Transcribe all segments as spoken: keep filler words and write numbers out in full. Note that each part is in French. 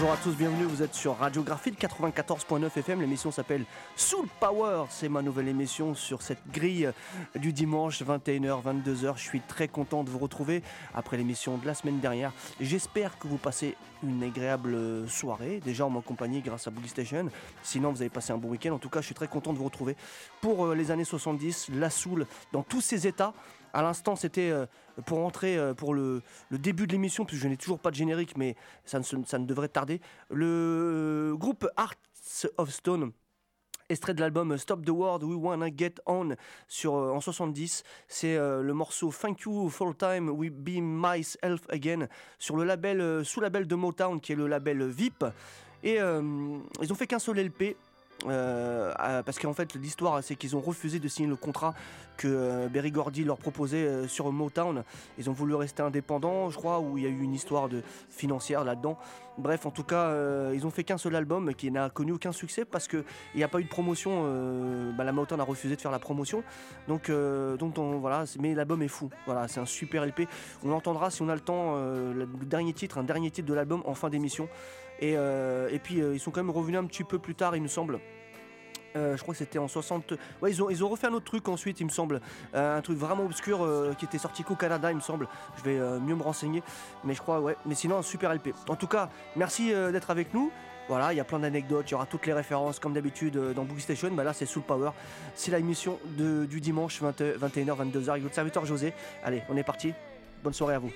Bonjour à tous, bienvenue, vous êtes sur Radio Graphit quatre-vingt-quatorze virgule neuf F M, l'émission s'appelle Soul Power, c'est ma nouvelle émission sur cette grille du dimanche vingt et une heures, vingt-deux heures, je suis très content de vous retrouver après l'émission de la semaine dernière, j'espère que vous passez une agréable soirée, déjà en ma compagnie grâce à Boogie Station, sinon vous avez passé un bon week-end, en tout cas je suis très content de vous retrouver pour les années soixante-dix, la soul dans tous ses états. À l'instant, c'était pour entrer pour le, le début de l'émission, puisque je n'ai toujours pas de générique, mais ça ne, ça ne devrait tarder. Le groupe Arts of Stone, extrait de l'album Stop the World, We Wanna Get On, sur, en soixante-dix. C'est euh, le morceau Thank You for Time, We Be Myself Again, sur le label, euh, sous label de Motown, qui est le label V I P. Et euh, ils ont fait qu'un seul L P. Euh, parce qu'en fait l'histoire c'est qu'ils ont refusé de signer le contrat que euh, Berry Gordy leur proposait euh, sur Motown. Ils ont voulu rester indépendants, je crois, où il y a eu une histoire de financière là-dedans. Bref, en tout cas euh, ils ont fait qu'un seul album qui n'a connu aucun succès parce qu'il n'y a pas eu de promotion, euh, bah, la Motown a refusé de faire la promotion, donc, euh, donc on, voilà, mais l'album est fou, voilà, c'est un super L P, on entendra si on a le temps euh, le dernier titre, un dernier titre de l'album en fin d'émission. Et, euh, et puis euh, ils sont quand même revenus un petit peu plus tard, il me semble. Euh, je crois que c'était en soixante. Ouais, ils ont, ils ont refait un autre truc ensuite, il me semble. Euh, un truc vraiment obscur euh, qui était sorti qu'au Canada, il me semble. Je vais euh, mieux me renseigner. Mais je crois, ouais. Mais sinon, un super L P. En tout cas, merci euh, d'être avec nous. Voilà, il y a plein d'anecdotes, il y aura toutes les références comme d'habitude dans Boogie Station. Bah là, c'est Soul Power. C'est la émission de, du dimanche vingt, vingt et une heures, vingt-deux heures avec votre serviteur José. Allez, on est parti. Bonne soirée à vous.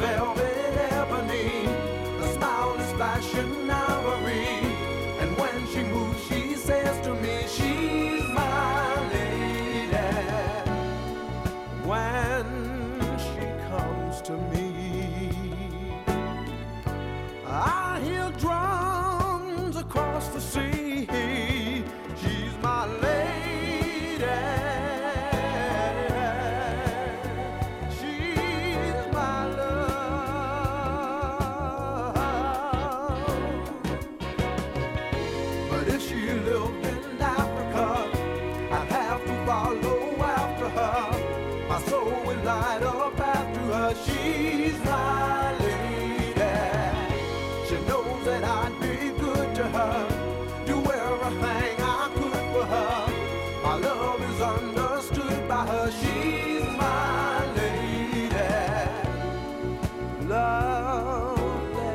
Velvet ebony, her smile is fashion ivory, and when she moves she says to me, she's my lady. When she comes to me, I hear drums across the sea, she's my lady. Light up after her, she's my lady. She knows that I'd be good to her, do everything I could for her. My love is understood by her, she's my lady. Lovely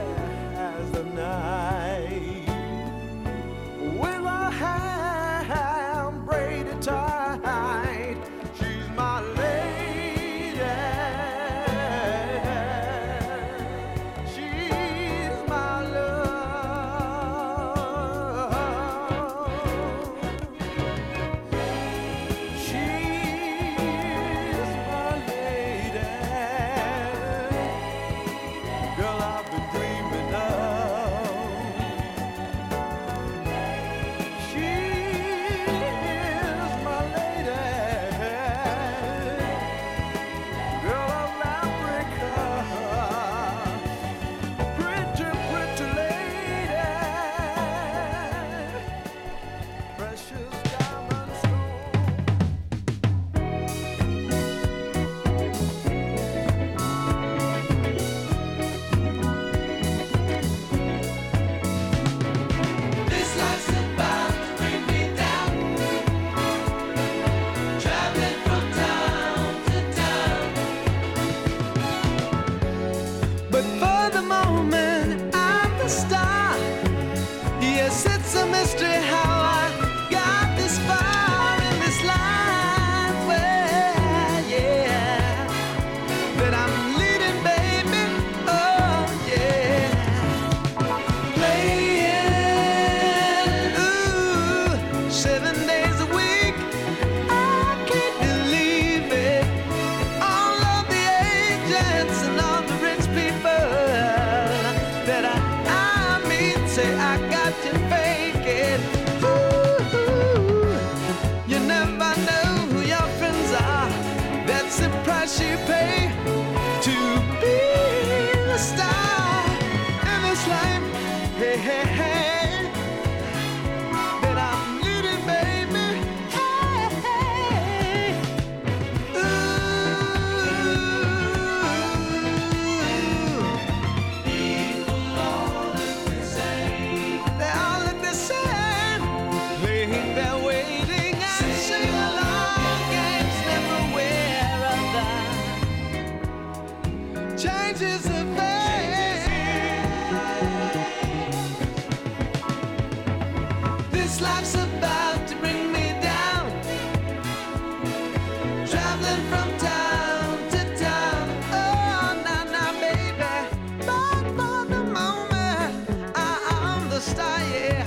as the night, with her hair braided tight, she's my lady. Yeah. the price you pay to be a star in this life. Hey, hey, hey. That I'm needing, baby. Hey, hey. Ooh. People all look the same. They all look the same. Laying there waiting and sing along games never wear out. Changes the life's about to bring me down, traveling from town to town. Oh, now, now, baby, but for the moment, I am the star, yeah.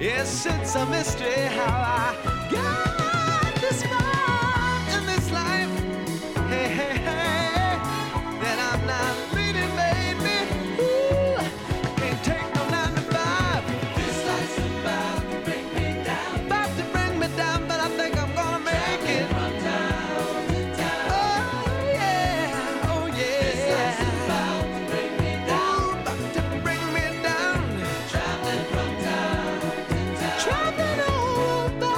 Yes, it's a mystery how I got this far in this life. Hey, hey, hey, that I'm not leading, baby. Ooh, I can't take no nine to five. This life's about traveling all about.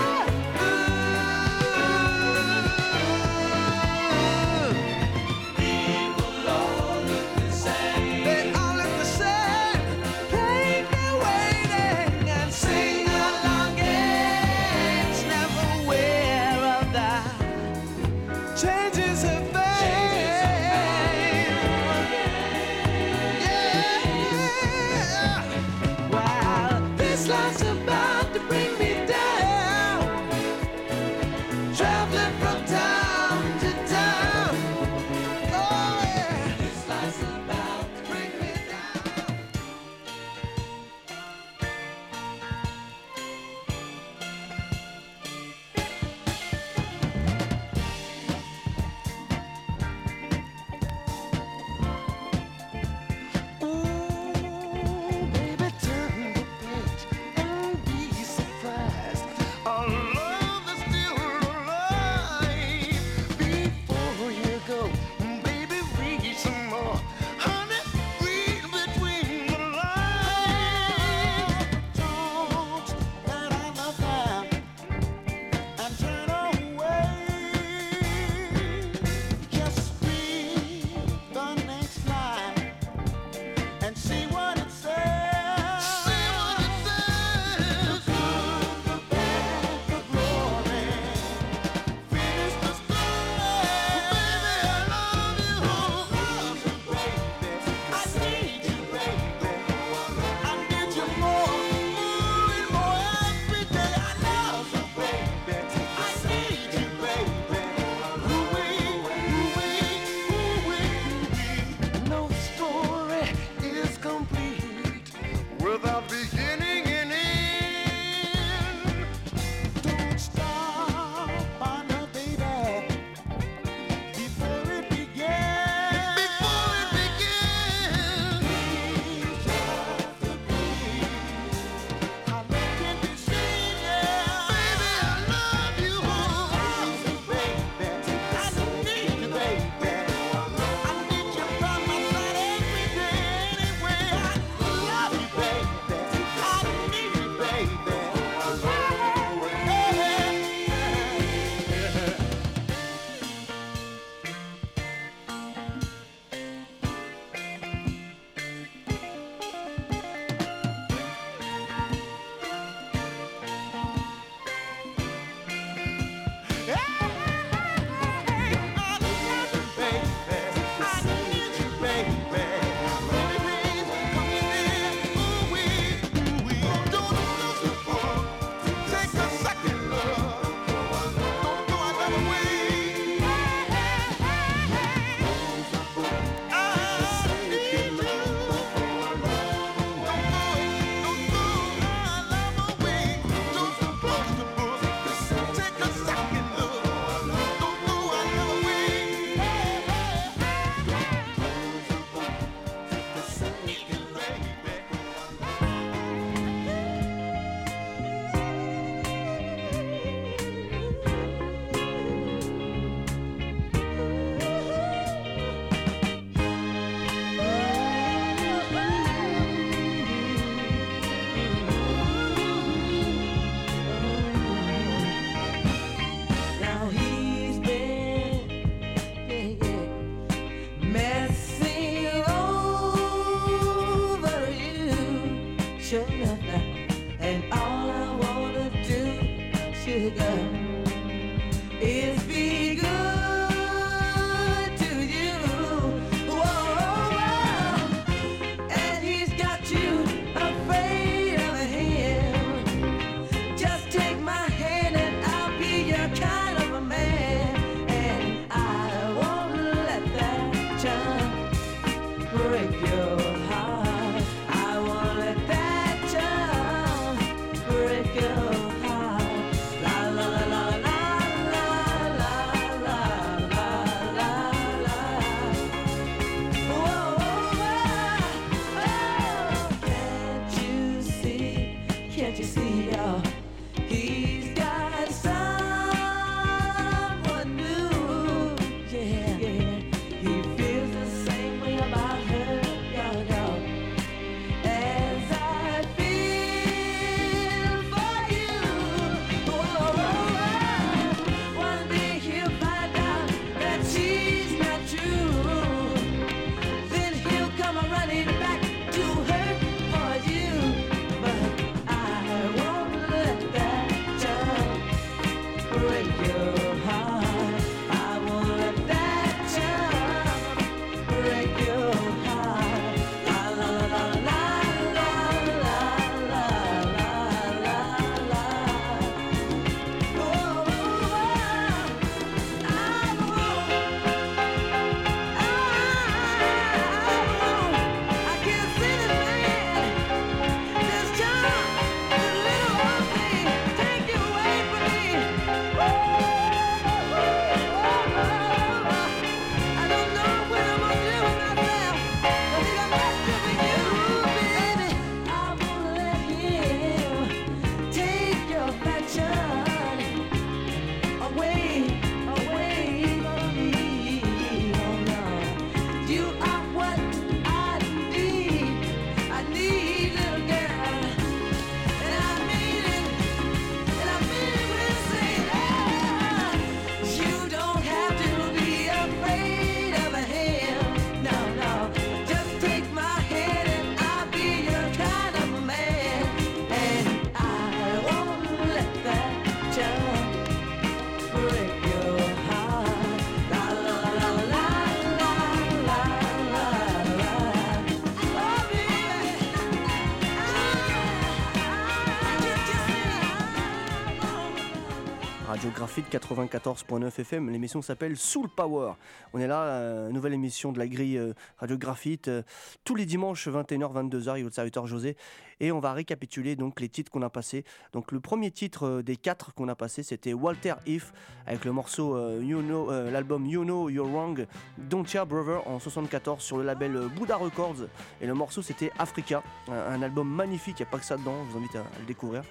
Radio Graphit quatre-vingt-quatorze virgule neuf F M, l'émission s'appelle Soul Power. On est là, euh, nouvelle émission de la grille euh, Radio Graphit, euh, tous les dimanches vingt et une heures, vingt-deux heures, il y a le serviteur José. Et on va récapituler donc les titres qu'on a passés. Donc le premier titre euh, des quatre qu'on a passé, c'était Walter If, avec le morceau, euh, you know, euh, l'album You Know You're Wrong, Don't Ya Brother, en soixante-quatorze sur le label euh, Buddha Records. Et le morceau c'était Africa, un, un album magnifique, il n'y a pas que ça dedans, je vous invite à, à le découvrir.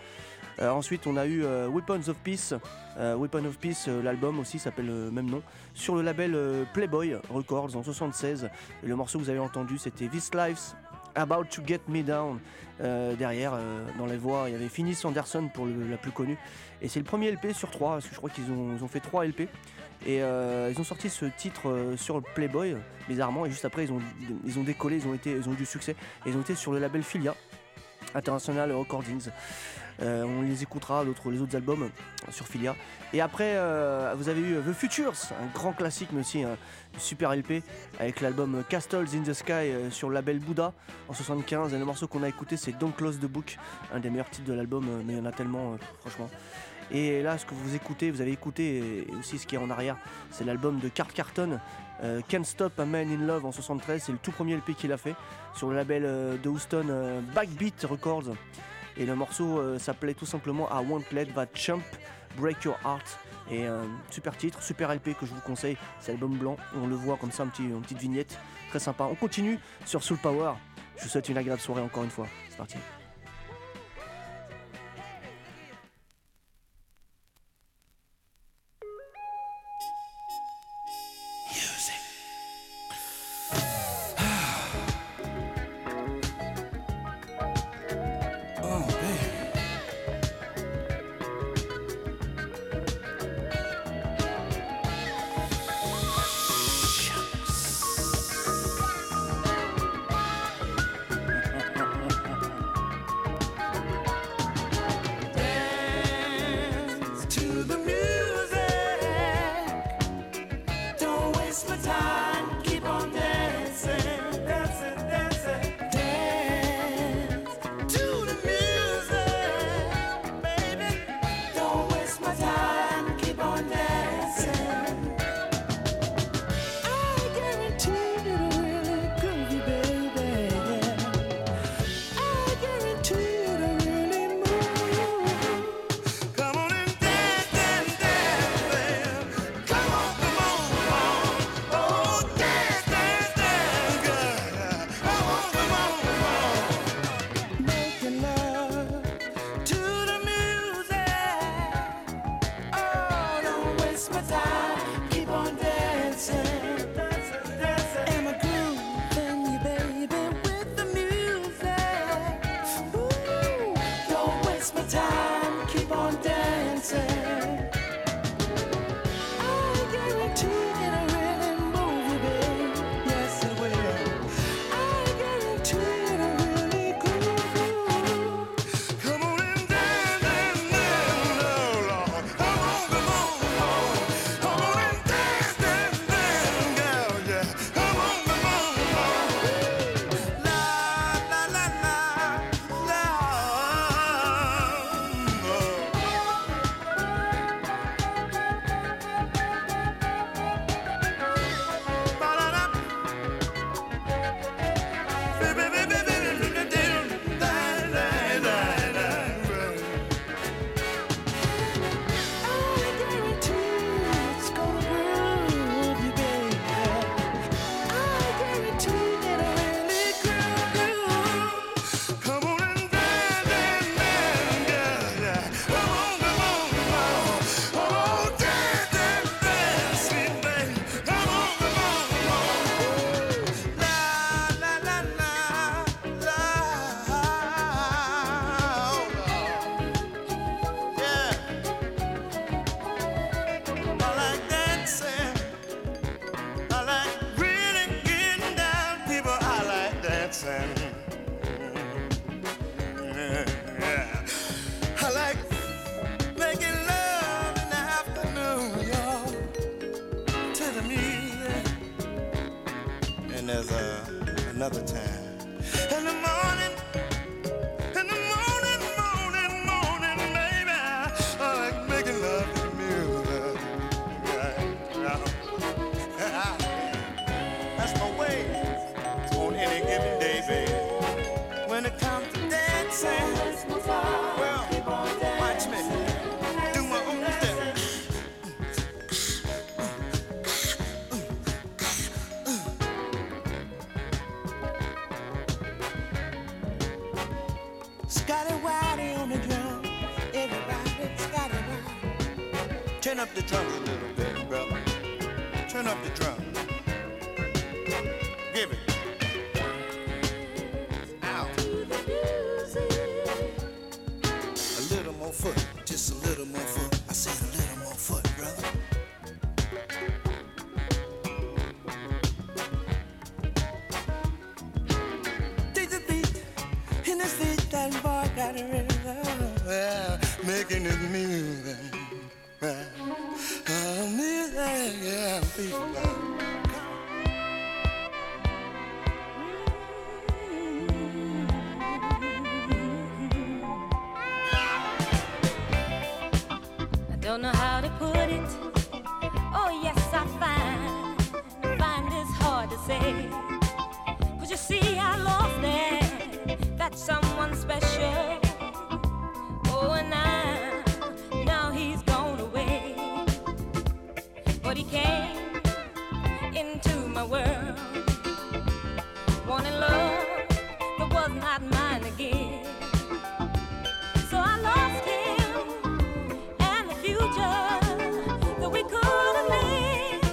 Euh, ensuite on a eu euh, Weapons of Peace, euh, Weapons of Peace, euh, l'album aussi s'appelle le euh, même nom, sur le label euh, Playboy Records en soixante-seize. Et le morceau que vous avez entendu c'était This Life's About to Get Me Down. Euh, derrière, euh, dans les voix, il y avait Finis Anderson pour le, la plus connue. Et c'est le premier L P sur trois, parce que je crois qu'ils ont, ils ont fait trois L P. Et euh, ils ont sorti ce titre euh, sur le Playboy, bizarrement. Et juste après, ils ont, ils ont décollé, ils ont, été, ils ont eu du succès. Et ils ont été sur le label Philia International Recordings. Euh, on les écoutera, d'autres, les autres albums sur Philia. Et après, euh, vous avez eu The Futures, un grand classique, mais aussi un super L P, avec l'album Castles in the Sky euh, sur le label Buddha en soixante-quinze. Et le morceau qu'on a écouté, c'est Don't Close the Book, un des meilleurs titres de l'album, euh, mais il y en a tellement, euh, franchement. Et là, ce que vous écoutez, vous avez écouté, et aussi ce qui est en arrière, c'est l'album de Carl Carlton, euh, Can't Stop a Man in Love en soixante-treize. C'est le tout premier L P qu'il a fait sur le label euh, de Houston, euh, Backbeat Records. Et le morceau euh, s'appelait tout simplement I Won't Let That Chump Break Your Heart. Et un euh, super titre, super L P que je vous conseille. C'est l'album blanc, on le voit comme ça, une petite, une petite vignette. Très sympa. On continue sur Soul Power. Je vous souhaite une agréable soirée encore une fois. C'est parti. there's a, another time. In the morning, in the morning, morning, morning, baby, I like making love to the music. That's my way on any given day, baby. When it comes to dancing, well, watch me do my own thing. Turn up the drums a little bit, brother. Turn up the drums. Give it. Ow. A little more foot, just a little more foot. I said a little more foot, brother. Did the beat in the street that boy got rid of love? Yeah, making his music. Yeah, I don't know how to put it. Oh yes, I find find it's hard to say. 'Cause you see, I lost that that someone special. Oh, and I now he's gone away. But he came into my world, wanting love that was not mine again. So I lost him and the future that we could have made.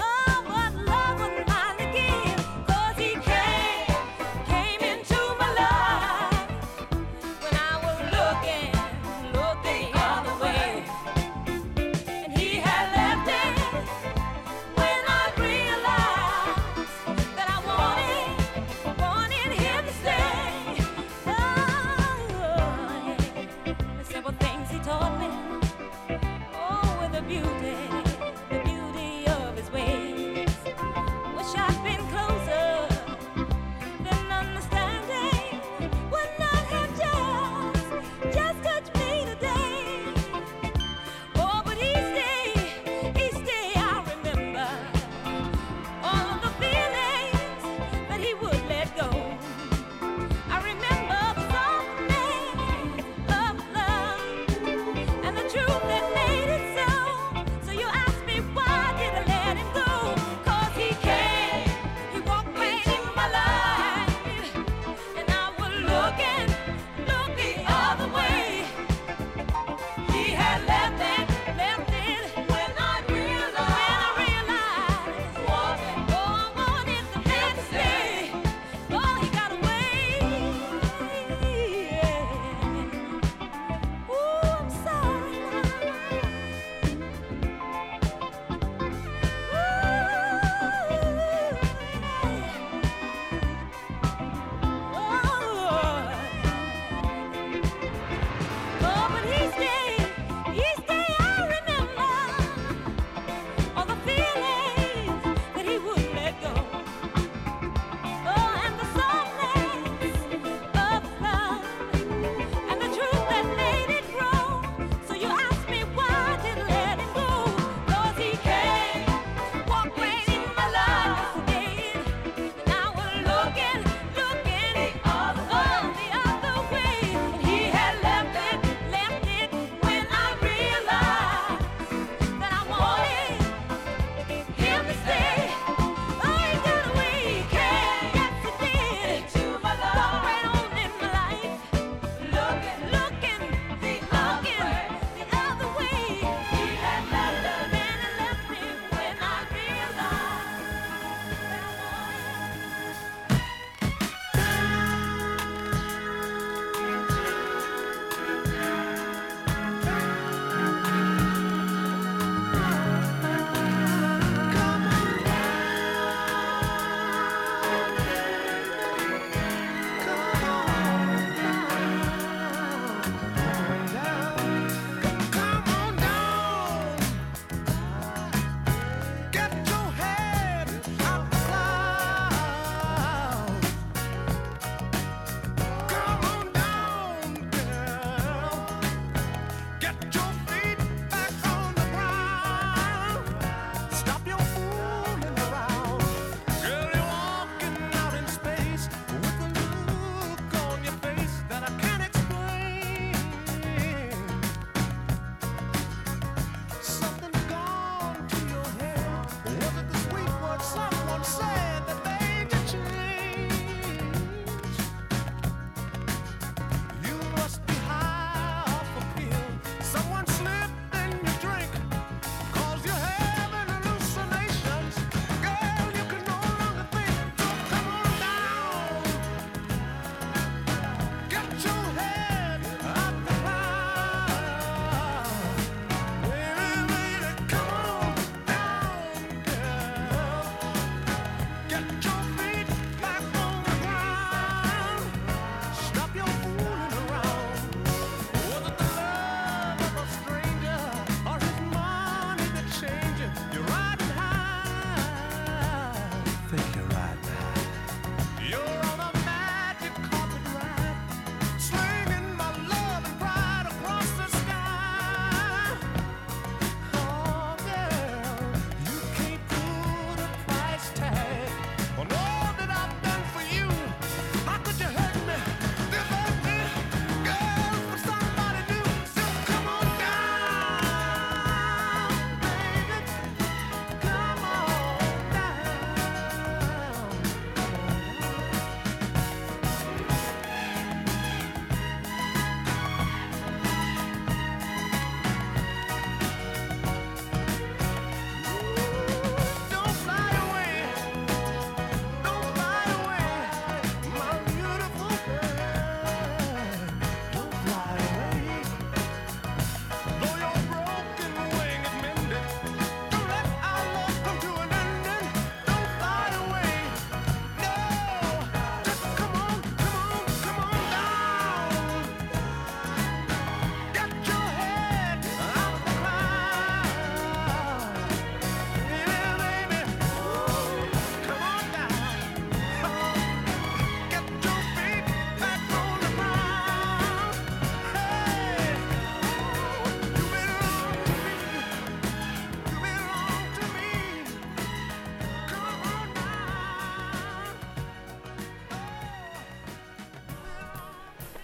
Oh, but love was mine again.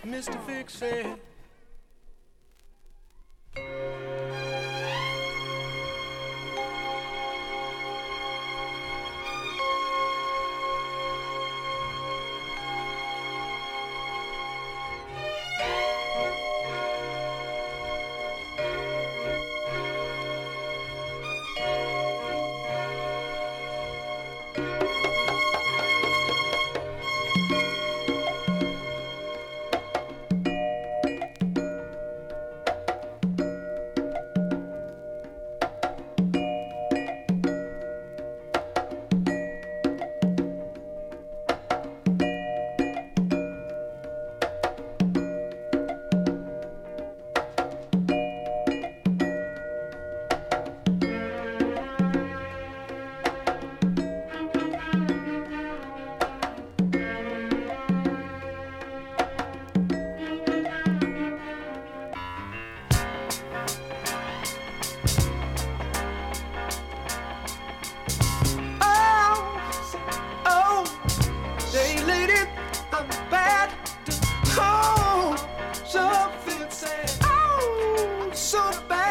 Mister Fix It. So bad.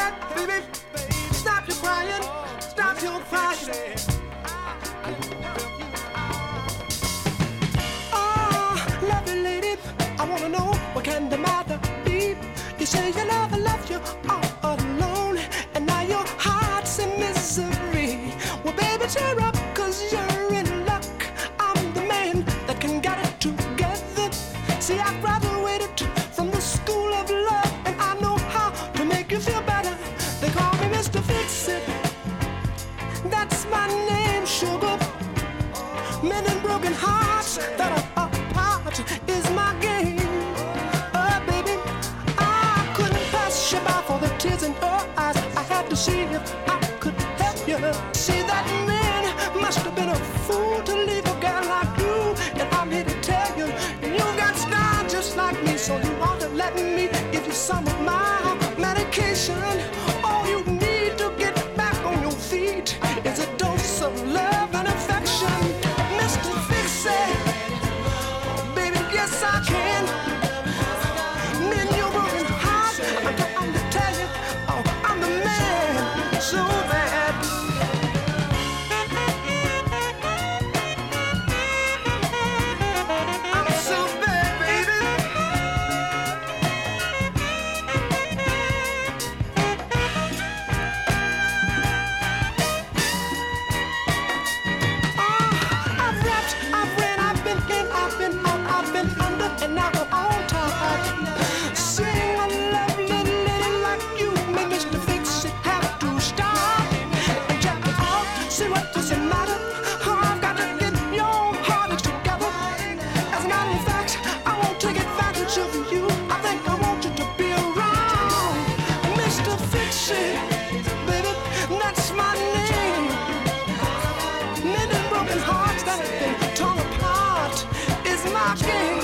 hearts that have been torn apart is mocking.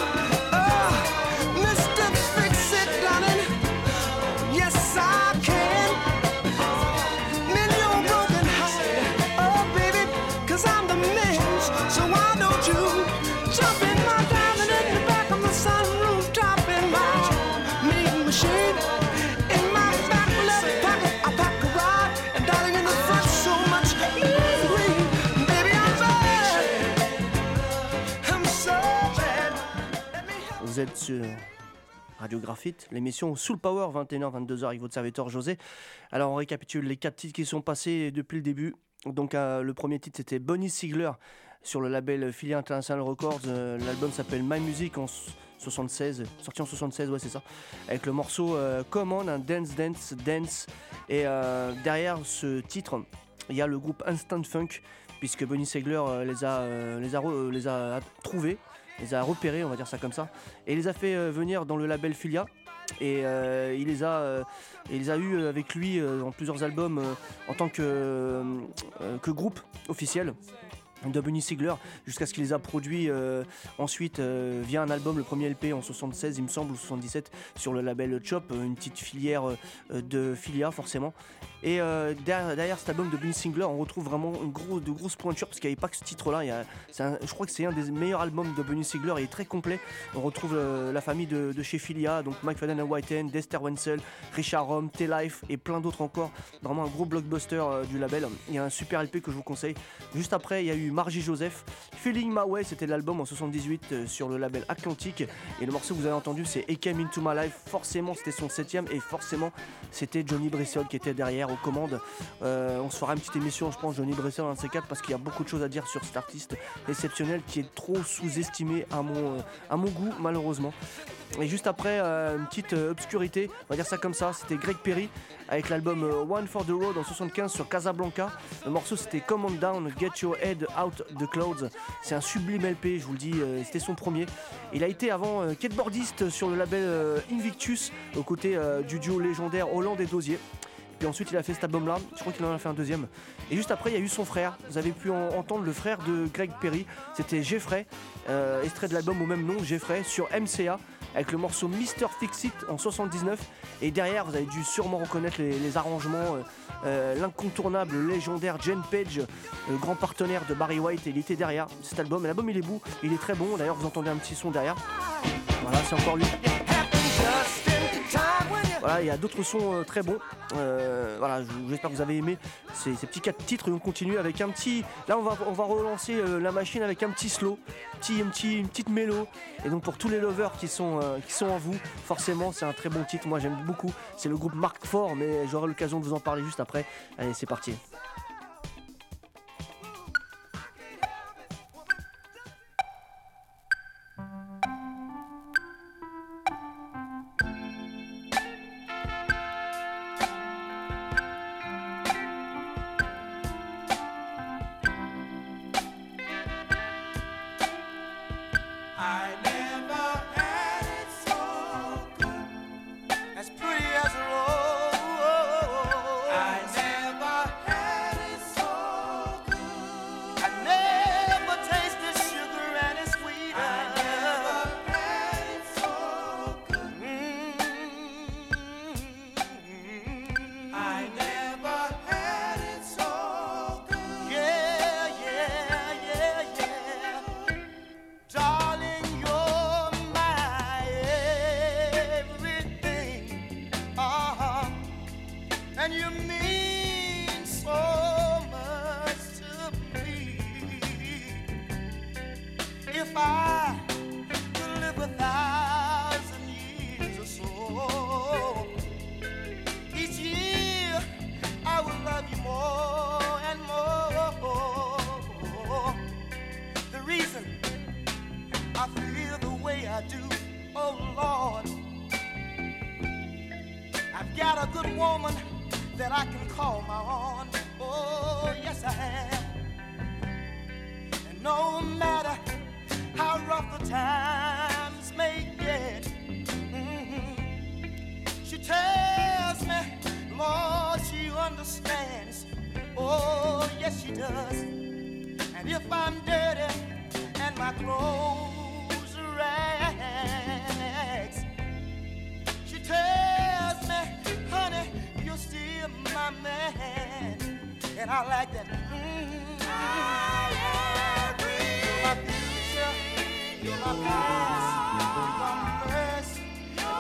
Oh, Mister Fix It, darling. Yes, I can. Mend your broken heart. Oh, baby, cause I'm the mess. So why don't you jump in my diamond in the back of my sunroof, drop in my main machine. In my back left pocket, I pack a rod. And darling, in the front, so much misery. Baby, I'm bad. I'm so bad. Let me help. Vous êtes sur Radio Graphit, l'émission Soul Power, vingt et une heures, vingt-deux heures avec votre serviteur José. Alors on récapitule les quatre titres qui sont passés depuis le début. Donc euh, le premier titre c'était Bunny Sigler sur le label Philia International Records. Euh, l'album s'appelle My Music en soixante-seize, sorti en soixante-seize, ouais c'est ça. Avec le morceau euh, Come On, un Dance Dance Dance. Et euh, derrière ce titre, il y a le groupe Instant Funk, puisque Bunny Sigler euh, les a euh, les a euh, les a trouvés. Les a repérés, on va dire ça comme ça, et les a fait euh, venir dans le label Philia, et euh, il les a, euh, il les a eu avec lui euh, dans plusieurs albums euh, en tant que euh, que groupe officiel de Bunny Sigler, jusqu'à ce qu'il les a produits euh, ensuite euh, via un album, le premier L P en soixante-seize il me semble, ou soixante-dix-sept, sur le label Chop, une petite filière euh, de Philia forcément. Et euh, derrière, derrière cet album de Bunny Sigler, on retrouve vraiment une gros, de grosses pointures, parce qu'il n'y avait pas que ce titre-là. Il y a, c'est un, je crois que c'est un des meilleurs albums de Bunny Sigler, il est très complet. On retrouve euh, la famille de, de chez Philia, donc Mike Fadana-Whiten, Dester Wenzel, Richard Rome, T-Life et plein d'autres encore. Vraiment un gros blockbuster euh, du label. Il y a un super L P que je vous conseille. Juste après, il y a eu Margie Joseph, Feeling My Way, c'était l'album en soixante-dix-huit euh, sur le label Atlantique, et le morceau que vous avez entendu c'est It Came Into My Life, forcément c'était son septième, et forcément c'était Johnny Bristol qui était derrière aux commandes. Euh, on se fera une petite émission je pense Johnny Bristol, un de ces quatre, parce qu'il y a beaucoup de choses à dire sur cet artiste exceptionnel qui est trop sous-estimé à mon, euh, à mon goût malheureusement. Et juste après euh, une petite euh, obscurité, on va dire ça comme ça, c'était Greg Perry avec l'album euh, One for the Road en soixante-quinze sur Casablanca. Le morceau c'était Come On Down, Get Your Head Out the Clouds. C'est un sublime L P, je vous le dis, euh, c'était son premier. Il a été avant euh, skateboardiste sur le label euh, Invictus, aux côtés euh, du duo légendaire Hollande et Dozier. Puis ensuite il a fait cet album là, je crois qu'il en a fait un deuxième. Et juste après il y a eu son frère, vous avez pu en entendre le frère de Greg Perry, c'était Jeffrey, euh, extrait de l'album au même nom, Jeffrey, sur M C A, avec le morceau Mister Fix It en soixante-dix-neuf. Et derrière vous avez dû sûrement reconnaître les, les arrangements, euh, euh, l'incontournable, le légendaire Jen Page, euh, grand partenaire de Barry White, il était derrière cet album. Et l'album il est beau, il est très bon, d'ailleurs vous entendez un petit son derrière, voilà c'est encore lui. Voilà, il y a d'autres sons euh, très bons. Euh, voilà, j'espère que vous avez aimé ces, ces petits quatre titres. Et on continue avec un petit. Là, on va, on va relancer euh, la machine avec un petit slow, petit, un petit, une petite mélo. Et donc, pour tous les lovers qui sont, euh, qui sont en vous, forcément, c'est un très bon titre. Moi, j'aime beaucoup. C'est le groupe Marc Ford, mais j'aurai l'occasion de vous en parler juste après. Allez, c'est parti. if I'm dirty and my clothes are rags. She tells me, honey, you're still my man. And I like that. Mm-hmm. You're my future, you're my past, you're my mercy. Oh,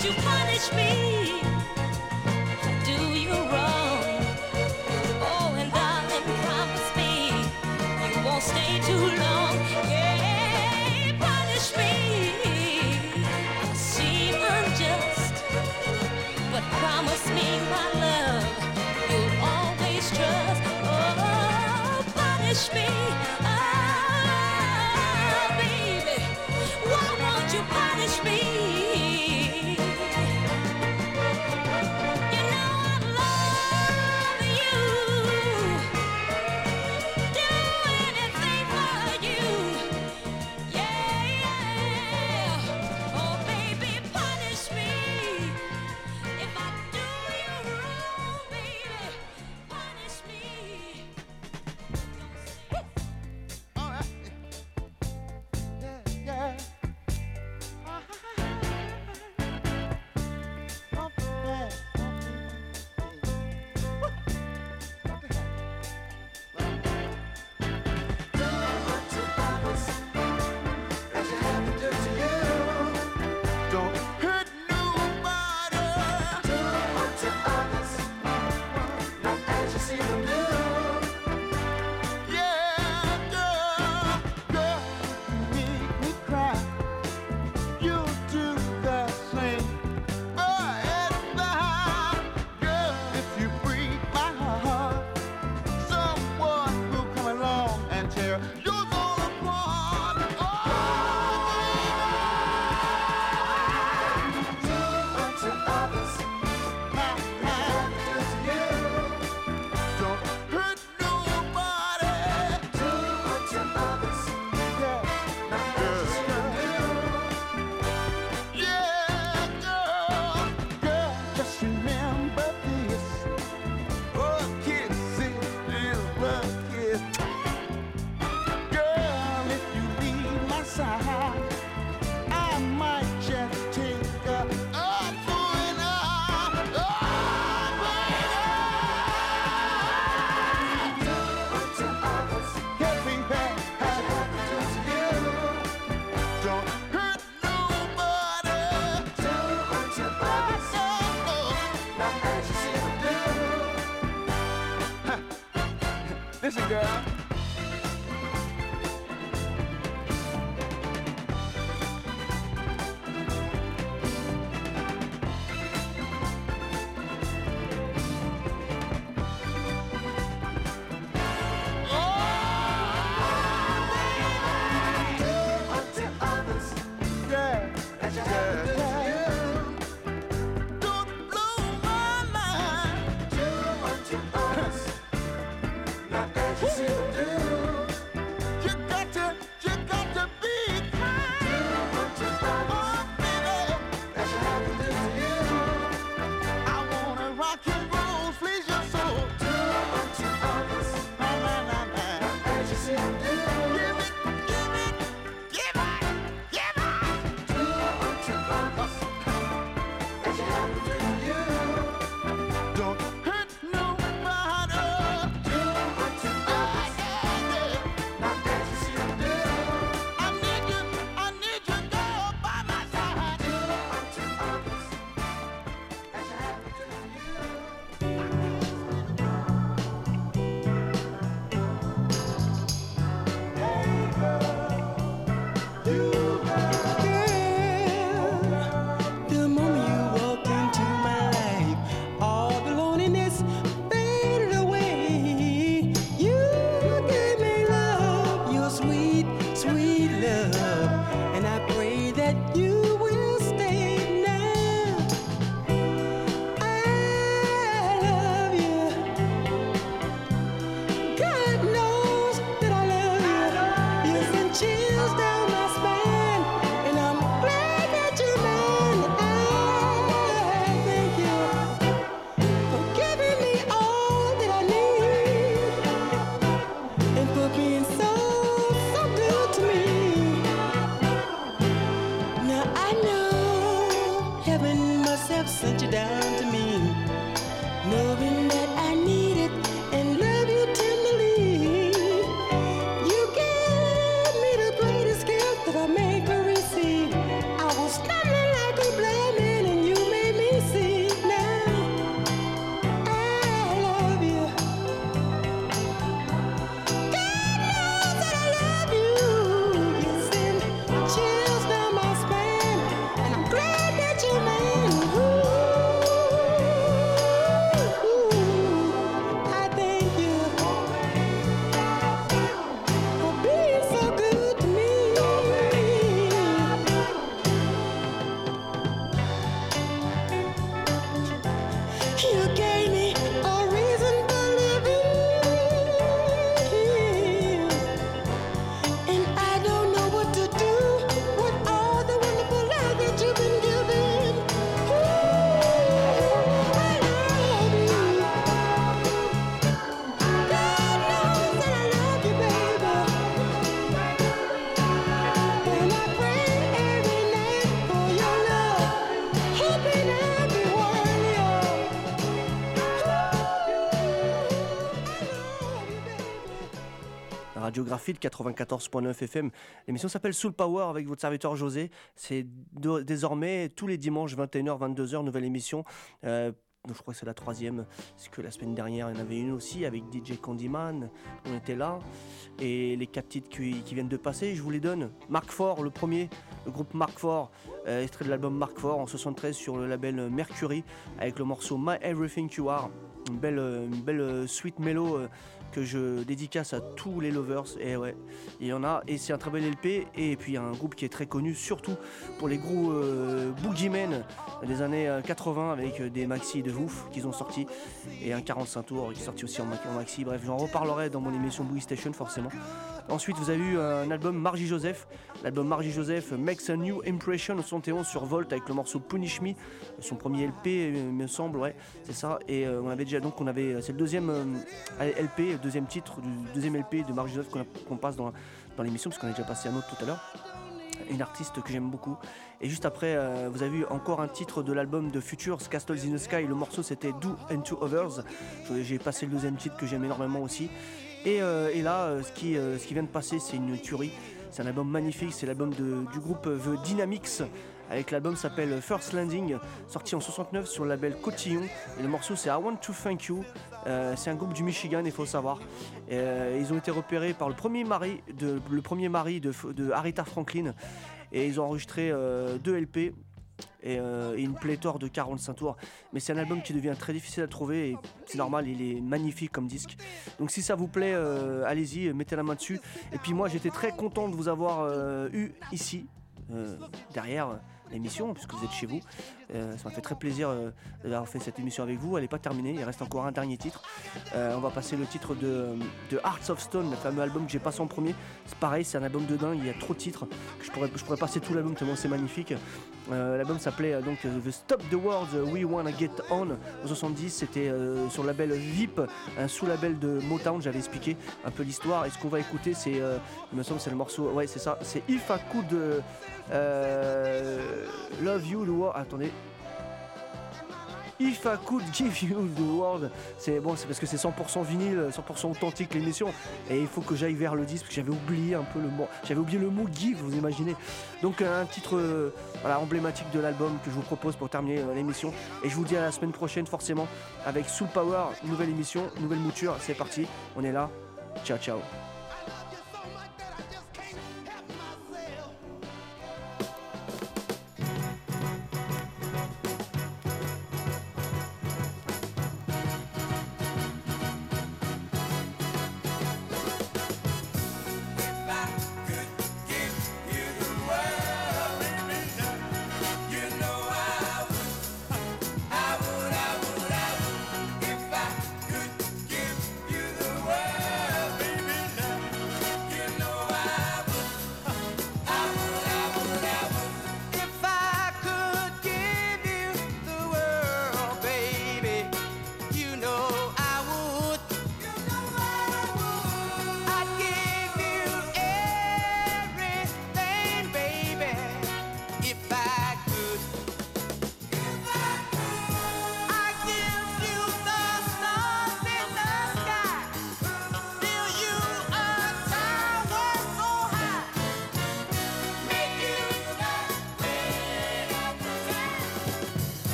you punish me. Listen, girl. Radio Graphit quatre-vingt-quatorze virgule neuf F M. L'émission s'appelle Soul Power avec votre serviteur José. C'est d- désormais tous les dimanches vingt et une heures, vingt-deux heures, nouvelle émission. Euh, je crois que c'est la troisième, parce que la semaine dernière, il y en avait une aussi avec D J Candyman. On était là. Et les quatre titres qui, qui viennent de passer, je vous les donne. Marc Ford, le premier, le groupe Marc Ford, euh, extrait de l'album Marc Ford en soixante-treize sur le label Mercury avec le morceau My Everything You Are. Une belle, une belle sweet mellow que je dédicace à tous les lovers. Et ouais, il y en a. Et c'est un très bel L P. Et puis il y a un groupe qui est très connu, surtout pour les gros euh, boogeymen des années quatre-vingts avec des maxi de ouf qu'ils ont sortis. Et un quarante-cinq tours qui est sorti aussi en maxi. Bref, j'en reparlerai dans mon émission Boogie Station, forcément. Ensuite, vous avez eu un album Margie Joseph. L'album Margie Joseph makes a new impression au soixante et onze sur Volt avec le morceau Punish Me. Son premier L P, il me semble, ouais, c'est ça. Et euh, on avait déjà. Donc on avait, c'est le deuxième euh, L P, deuxième titre, du deuxième L P de Margie Joseph qu'on, a, qu'on passe dans, dans l'émission parce qu'on a déjà passé un autre tout à l'heure. Une artiste que j'aime beaucoup. Et juste après, euh, vous avez eu encore un titre de l'album The Futures, Castles in the Sky. Le morceau c'était Do Unto Others. J'ai passé le deuxième titre que j'aime énormément aussi. Et, euh, et là, euh, ce, qui, euh, ce qui vient de passer, c'est une tuerie. C'est un album magnifique, c'est l'album de, du groupe The Dynamics avec l'album s'appelle First Landing, sorti en soixante-neuf sur le label Cotillon, et le morceau c'est I Want to Thank You. Euh, c'est un groupe du Michigan, il faut savoir. Euh, ils ont été repérés par le premier mari de, le premier mari de, de Aretha Franklin, et ils ont enregistré euh, deux L P et, euh, et une pléthore de quarante-cinq tours. Mais c'est un album qui devient très difficile à trouver, et c'est normal, il est magnifique comme disque. Donc si ça vous plaît, euh, allez-y, mettez la main dessus. Et puis moi j'étais très content de vous avoir euh, eu ici, euh, derrière l'émission, puisque vous êtes chez vous. Euh, ça m'a fait très plaisir euh, d'avoir fait cette émission avec vous. Elle n'est pas terminée, il reste encore un dernier titre. Euh, on va passer le titre de, de Arts of Stone, le fameux album que j'ai passé en premier. C'est pareil, c'est un album de dingue, il y a trop de titres. Je pourrais, je pourrais passer tout l'album tellement c'est magnifique. Euh, l'album s'appelait euh, donc The Stop the World, We Wanna Get On. En soixante-dix, c'était euh, sur le label V I P, un sous-label de Motown. J'avais expliqué un peu l'histoire. Et ce qu'on va écouter, c'est, euh, il me semble, c'est le morceau. Ouais, c'est ça. C'est If I Could euh, euh, Love You, the World. Attendez. If I Could Give You the World, c'est bon, c'est parce que c'est cent pour cent vinyle, cent pour cent authentique l'émission, et il faut que j'aille vers le disque, parce que j'avais oublié un peu le mot, j'avais oublié le mot give, vous imaginez. Donc un titre euh, voilà, emblématique de l'album que je vous propose pour terminer euh, l'émission, et je vous dis à la semaine prochaine forcément avec Soul Power, nouvelle émission, nouvelle mouture, c'est parti, on est là, ciao ciao.